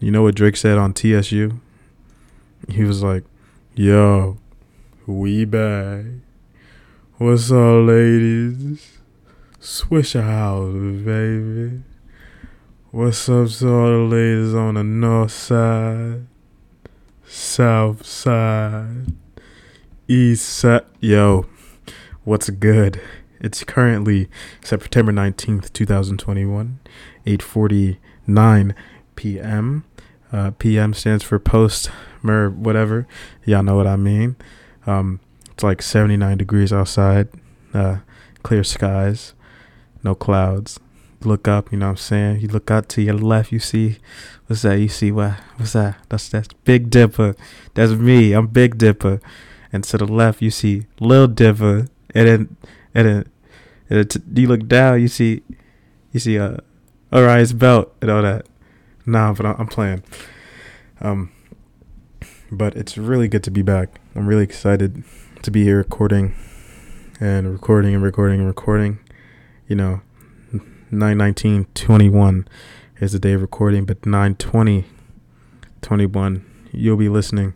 You know what Drake said on TSU? He was like, yo, we back. What's up, ladies? Swish a house, baby. What's up to all the ladies on the north side, south side, east side? Yo, what's good? It's currently September 19th, 2021, 8:49 p.m. PM stands for post, mer, whatever. Y'all know what I mean. It's like 79 degrees outside, clear skies, no clouds. Look up, you know what I'm saying? You look out to your left, you see, what's that? You see what? What's that? That's Big Dipper. That's me. I'm Big Dipper. And to the left, you see Lil Dipper. And then you look down, you see Orion's belt and all that. Nah, but I'm playing. But it's really good to be back. I'm really excited to be here recording. You know. 9/19/21 is the day of recording, but 9/20/21 you'll be listening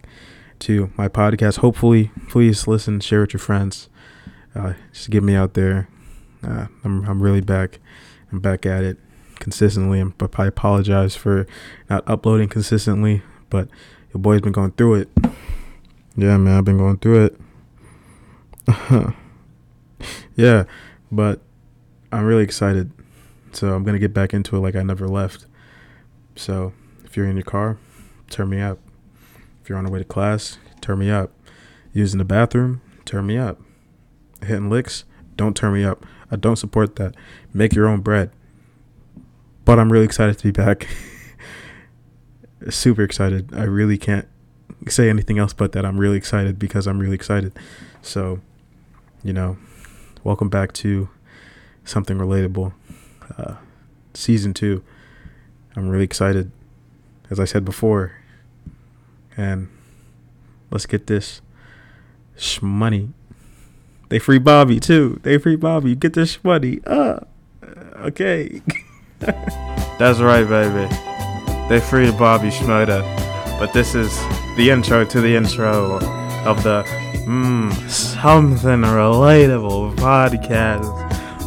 to my podcast. Hopefully, please listen, share with your friends. Just get me out there. I'm really back. I'm back at it consistently, but I apologize for not uploading consistently. But your boy's been going through it. Yeah, man, I've been going through it. Yeah, but I'm really excited. So I'm going to get back into it like I never left. So if you're in your car, turn me up. If you're on the way to class, turn me up. Using the bathroom, turn me up. Hitting licks, don't turn me up. I don't support that. Make your own bread. But I'm really excited to be back. Super excited. I really can't say anything else but that I'm really excited because I'm really excited. So, you know, welcome back to Something Relatable. Season 2. I'm really excited, as I said before. And let's get this shmoney. They free Bobby too. They free Bobby. Get this shmoney. Okay. That's right, baby. They free Bobby Schmoder. But this is the intro to the intro of the Something Relatable podcast.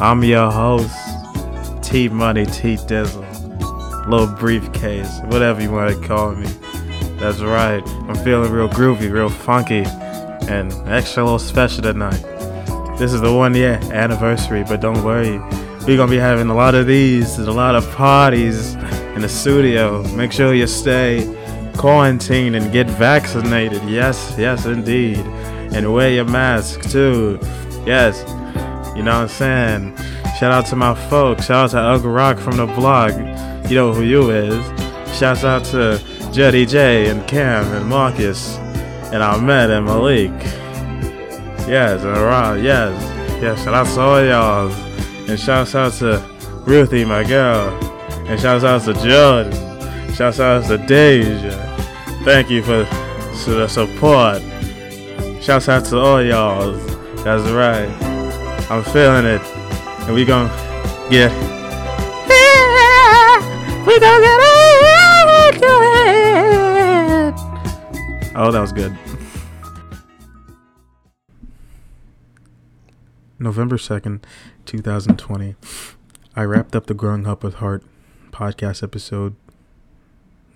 I'm your host, T Money, T Dizzle, little briefcase, whatever you want to call me. That's right. I'm feeling real groovy, real funky, and extra little special tonight. This is the 1 year anniversary, but don't worry, we're gonna be having a lot of these, a lot of parties in the studio. Make sure you stay quarantined and get vaccinated. Yes, yes, indeed, and wear your mask too. Yes, you know what I'm saying. Shout out to my folks. Shout out to Uncle Rock from the blog. You know who you is. Shout out to Jetty J and Cam and Marcus and Ahmed and Malik. Yes, and Rob. Yes. Yes. Shout out to all y'all. And shout out to Ruthie, my girl. And shout out to Jordan. Shout out to Deja. Thank you for the support. Shout out to all y'all. That's right. I'm feeling it. And we gonna get into it. Oh, that was good. November 2nd, 2020. I wrapped up the Growing Up with Heart podcast episode,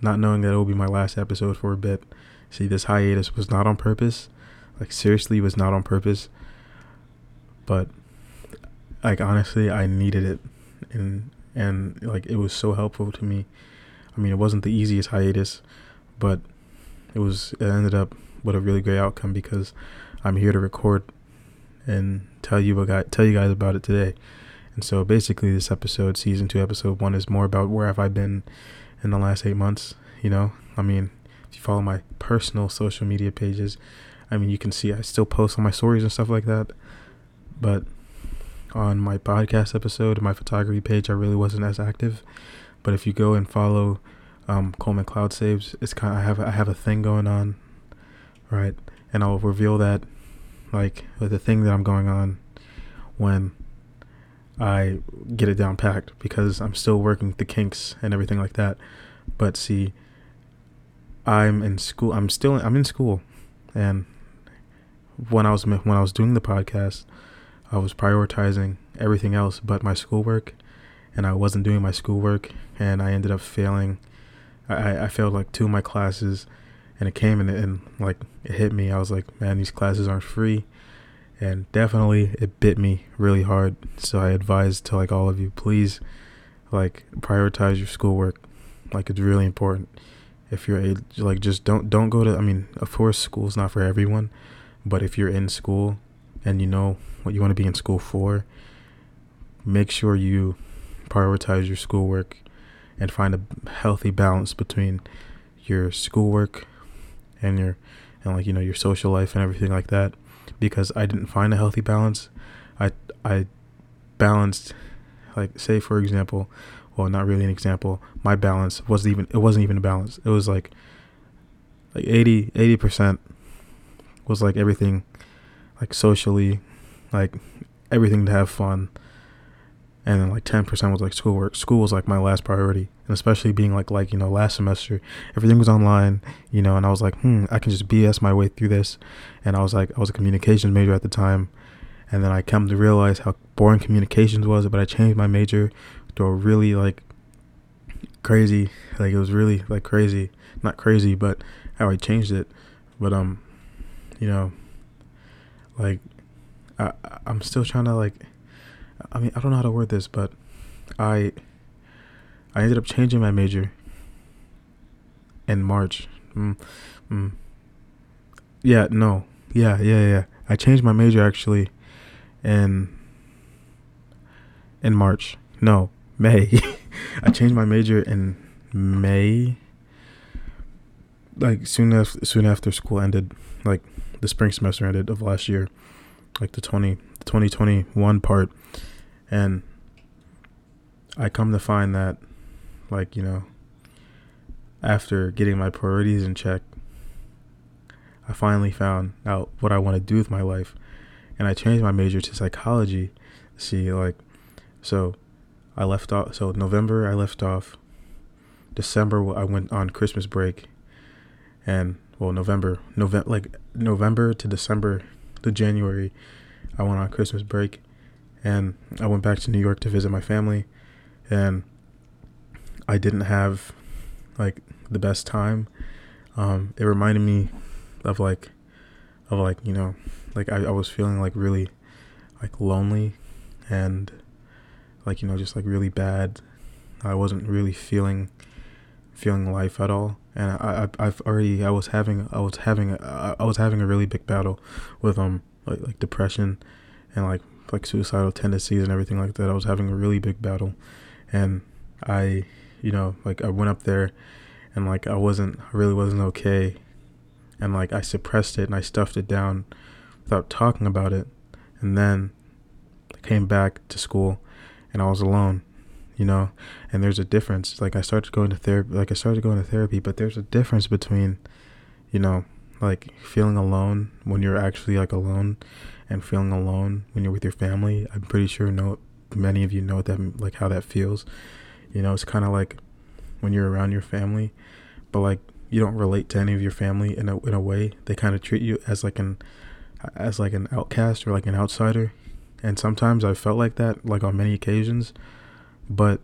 not knowing that it will be my last episode for a bit. See, this hiatus was not on purpose. Like, seriously, it was not on purpose. But like, honestly, I needed it, and like, it was so helpful to me. I mean, it wasn't the easiest hiatus, but it ended up with a really great outcome because I'm here to record and tell you guys about it today. And so basically this episode, season 2, episode 1, is more about where have I been in the last 8 months, you know? I mean, if you follow my personal social media pages, I mean, you can see I still post on my stories and stuff like that, but on my podcast episode, my photography page, I really wasn't as active. But if you go and follow Coleman Cloud Saves, it's kind of, I have a thing going on, right? And I'll reveal that, like, with the thing that I'm going on when I get it down packed, because I'm still working the kinks and everything like that. But see, I'm in school. I'm in school, and when I was doing the podcast, I was prioritizing everything else but my schoolwork, and I wasn't doing my schoolwork, and I ended up failing. I failed like two of my classes, and it came and like it hit me. I was like, man, these classes aren't free, and definitely it bit me really hard. So I advise to like all of you, please, like prioritize your schoolwork. Like it's really important. If you're like, just don't go to, I mean, of course, school's not for everyone, but if you're in school and you know what you want to be in school for, make sure you prioritize your schoolwork and find a healthy balance between your schoolwork and your social life and everything like that. Because I didn't find a healthy balance. I balanced, like, say, for example, well, not really an example. My balance wasn't even a balance. It was like 80% was like everything, like socially, like everything to have fun. And then like 10% was like schoolwork. School was like my last priority. And especially being like last semester, everything was online, and I was like, I can just BS my way through this. And I was a communications major at the time. And then I come to realize how boring communications was, but I changed my major to a really not crazy but how I changed it. But I'm still trying to I don't know how to word this, but I ended up changing my major in March. I changed my major actually in March. No, May. I changed my major in May, like soon after school ended, like the spring semester ended of last year, like the 2021 part. And I come to find that, after getting my priorities in check, I finally found out what I want to do with my life, and I changed my major to psychology. So I left off. So November, I left off. December, I went on Christmas break, and November to December to January, I went on Christmas break, and I went back to New York to visit my family, and I didn't have the best time. It reminded me I was feeling really lonely and. Really bad. I wasn't really feeling life at all, and I was having a really big battle with depression and suicidal tendencies and everything like that. I was having a really big battle, and I went up there, and I really wasn't okay, and I suppressed it and I stuffed it down without talking about it, and then I came back to school. And I was alone, and there's a difference. I started going to therapy, but there's a difference between, feeling alone when you're actually alone and feeling alone when you're with your family. I'm pretty sure many of you know what that, how that feels. It's kind of like when you're around your family, but you don't relate to any of your family in a way. They kind of treat you as an outcast or an outsider. And sometimes I felt like that, on many occasions, but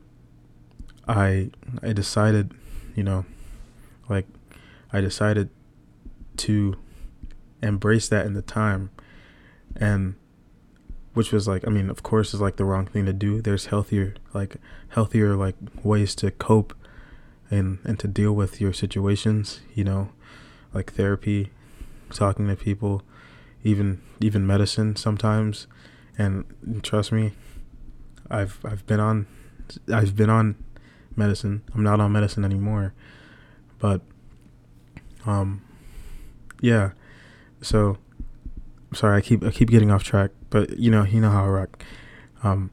I decided, I decided to embrace that in the time, and which was of course is the wrong thing to do. There's healthier ways to cope and to deal with your situations, therapy, talking to people, even medicine sometimes. And trust me, I've been on medicine. I'm not on medicine anymore, but yeah. So sorry, I keep getting off track, but you know how I rock. So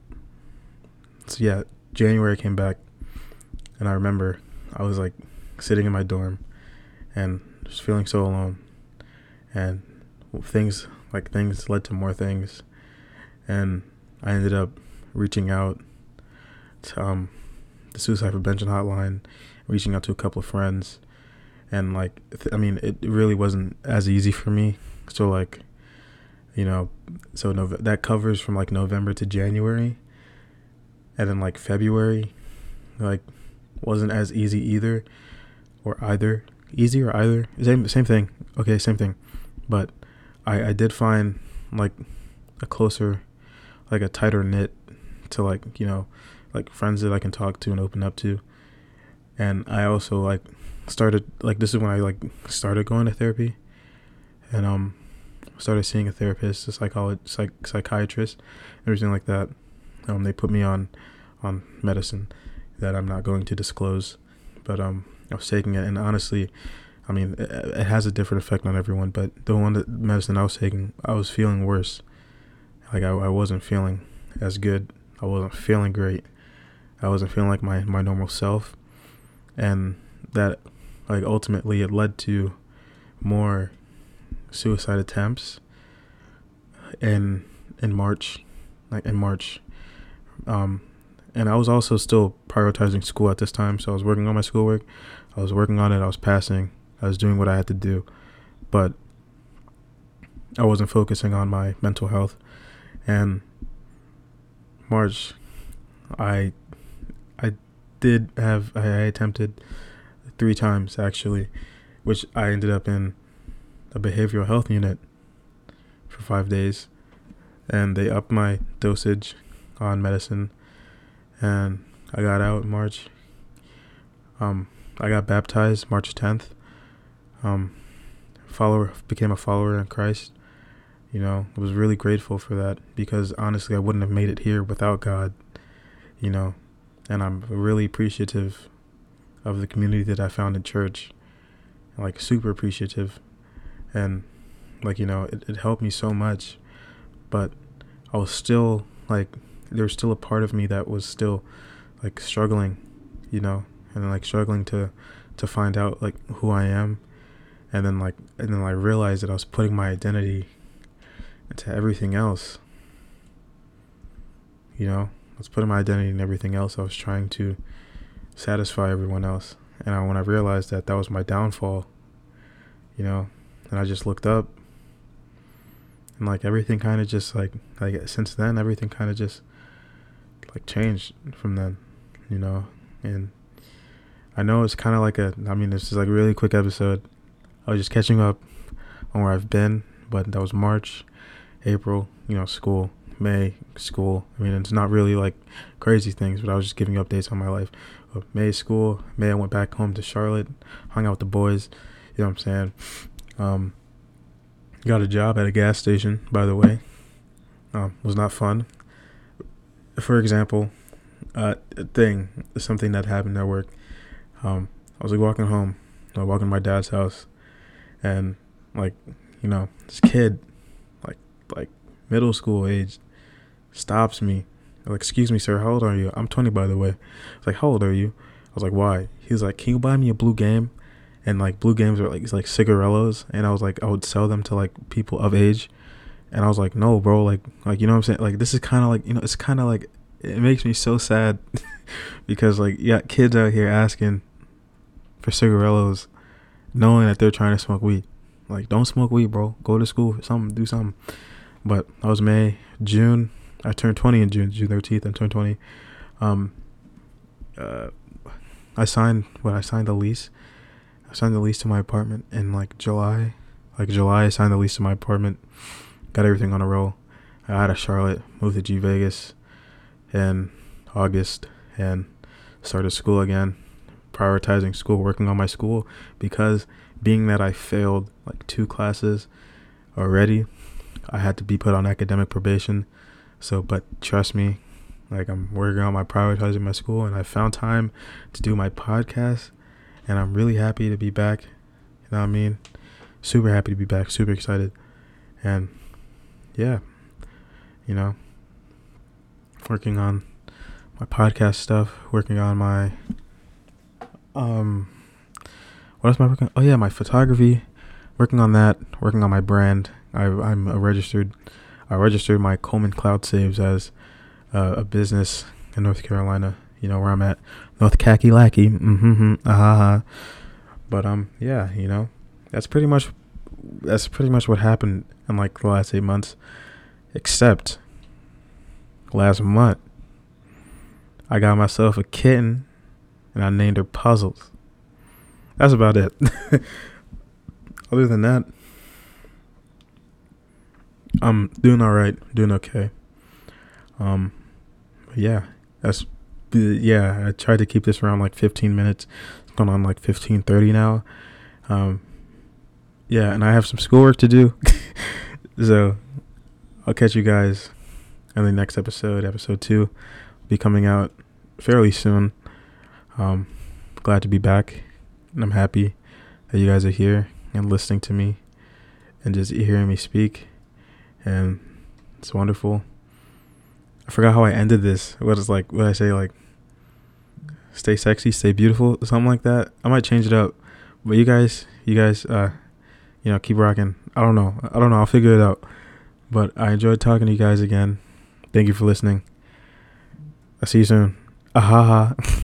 yeah, January I came back, and I remember I was sitting in my dorm, and just feeling so alone, and things led to more things. And I ended up reaching out to the suicide prevention hotline, reaching out to a couple of friends, And like, I mean, it really wasn't as easy for me. So like, you know, so that covers from like November to January. And then like February, like, wasn't as easy either, or either. Easy or either, same thing. Okay, same thing. But I did find like a closer, like a tighter knit to, like, you know, like friends that I can talk to and open up to. And I also like started, like, this is when I like started going to therapy, and started seeing a therapist, a psychiatrist, everything like that. They put me on medicine that I'm not going to disclose, but I was taking it, and honestly, I mean, it has a different effect on everyone, but the one that medicine I was taking, I was feeling worse. Like, I wasn't feeling as good. I wasn't feeling great. I wasn't feeling like my normal self. And that, like, ultimately it led to more suicide attempts. And in March, and I was also still prioritizing school at this time, so I was working on my schoolwork. I was working on it. I was passing. I was doing what I had to do, but I wasn't focusing on my mental health. And March, I attempted 3 times actually, which I ended up in a behavioral health unit for 5 days, and they upped my dosage on medicine. And I got out in March. I got baptized March 10th. Became a follower in Christ. You know, I was really grateful for that, because honestly, I wouldn't have made it here without God, you know. And I'm really appreciative of the community that I found in church, like super appreciative. And like, you know, it helped me so much, but I was still like, there was still a part of me that was still like struggling, you know, and like struggling to find out like who I am. And then like, I realized that I was putting my identity into everything else. You know, I was putting my identity in everything else. I was trying to satisfy everyone else. And when I realized that, that was my downfall, you know, and I just looked up, and like everything kind of just like since then, everything kind of just like changed from then, you know. And I know it's kind of like this is like a really quick episode. I was just catching up on where I've been, but that was March, April, you know, school, May, school. I mean, it's not really like crazy things, but I was just giving updates on my life. May, school. May, I went back home to Charlotte, hung out with the boys, you know what I'm saying? Got a job at a gas station, by the way. Was not fun. For example, something that happened at work. I was like walking home, I was walking to my dad's house, and like, you know, this kid, like middle school age, stops me. I'm like, excuse me, sir, how old are you? I'm 20, by the way. I was like, how old are you? I was like, why? He was like, can you buy me a blue game? And like blue games are like, it's like cigarellos, and I was like, I would sell them to like people of age. And I was like, no, bro, like you know what I'm saying? Like, this is kind of like, you know, it's kind of like, it makes me so sad because like, you got kids out here asking for cigarellos, knowing that they're trying to smoke weed. Like, don't smoke weed, bro. Go to school, something, do something. But that was May. June, I turned 20 in June. June 13th, I turned 20. I signed the lease to my apartment in July. I signed the lease to my apartment, got everything on a roll. I got out of Charlotte, moved to G Vegas in August, and started school again, prioritizing school, working on my school, because being that I failed like 2 classes already, I had to be put on academic probation. So, but trust me, like, I'm working on my prioritizing my school, and I found time to do my podcast. And I'm really happy to be back. You know what I mean? Super happy to be back. Super excited. And yeah, you know, working on my podcast stuff. Working on my, what else am I working on? Oh yeah, my photography. Working on that. Working on my brand. I registered my Coleman Cloud Saves as a business in North Carolina. You know where I'm at, North Khaki Lackey. But yeah, you know, that's pretty much what happened in like the last 8 months, except last month I got myself a kitten and I named her Puzzles. That's about it. Other than that, I'm doing all right, doing okay. Yeah, I tried to keep this around like 15 minutes. It's going on like 15:30 now. Yeah, and I have some schoolwork to do. So I'll catch you guys in the next episode. Episode 2 will be coming out fairly soon. Glad to be back, and I'm happy that you guys are here and listening to me and just hearing me speak. And it's wonderful. I forgot how I ended this. What I say, like, stay sexy, stay beautiful, something like that. I might change it up. But you guys, you know, keep rocking. I don't know. I'll figure it out. But I enjoyed talking to you guys again. Thank you for listening. I'll see you soon. Ahaha.